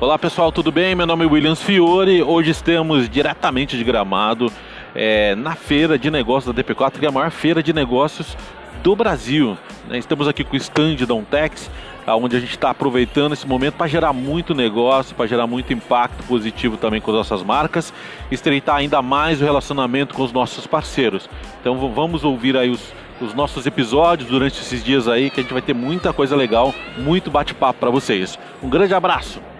Olá pessoal, tudo bem? Meu nome é Williams Fiore. Hoje estamos diretamente de Gramado, na feira de negócios da DP4, que é a maior feira de negócios do Brasil. Estamos aqui com o stand da Ontex, onde a gente está aproveitando esse momento para gerar muito negócio, para gerar muito impacto positivo também com as nossas marcas, estreitar ainda mais o relacionamento com os nossos parceiros. Então vamos ouvir aí os nossos episódios durante esses dias aí, que a gente vai ter muita coisa legal, muito bate-papo para vocês. Um grande abraço!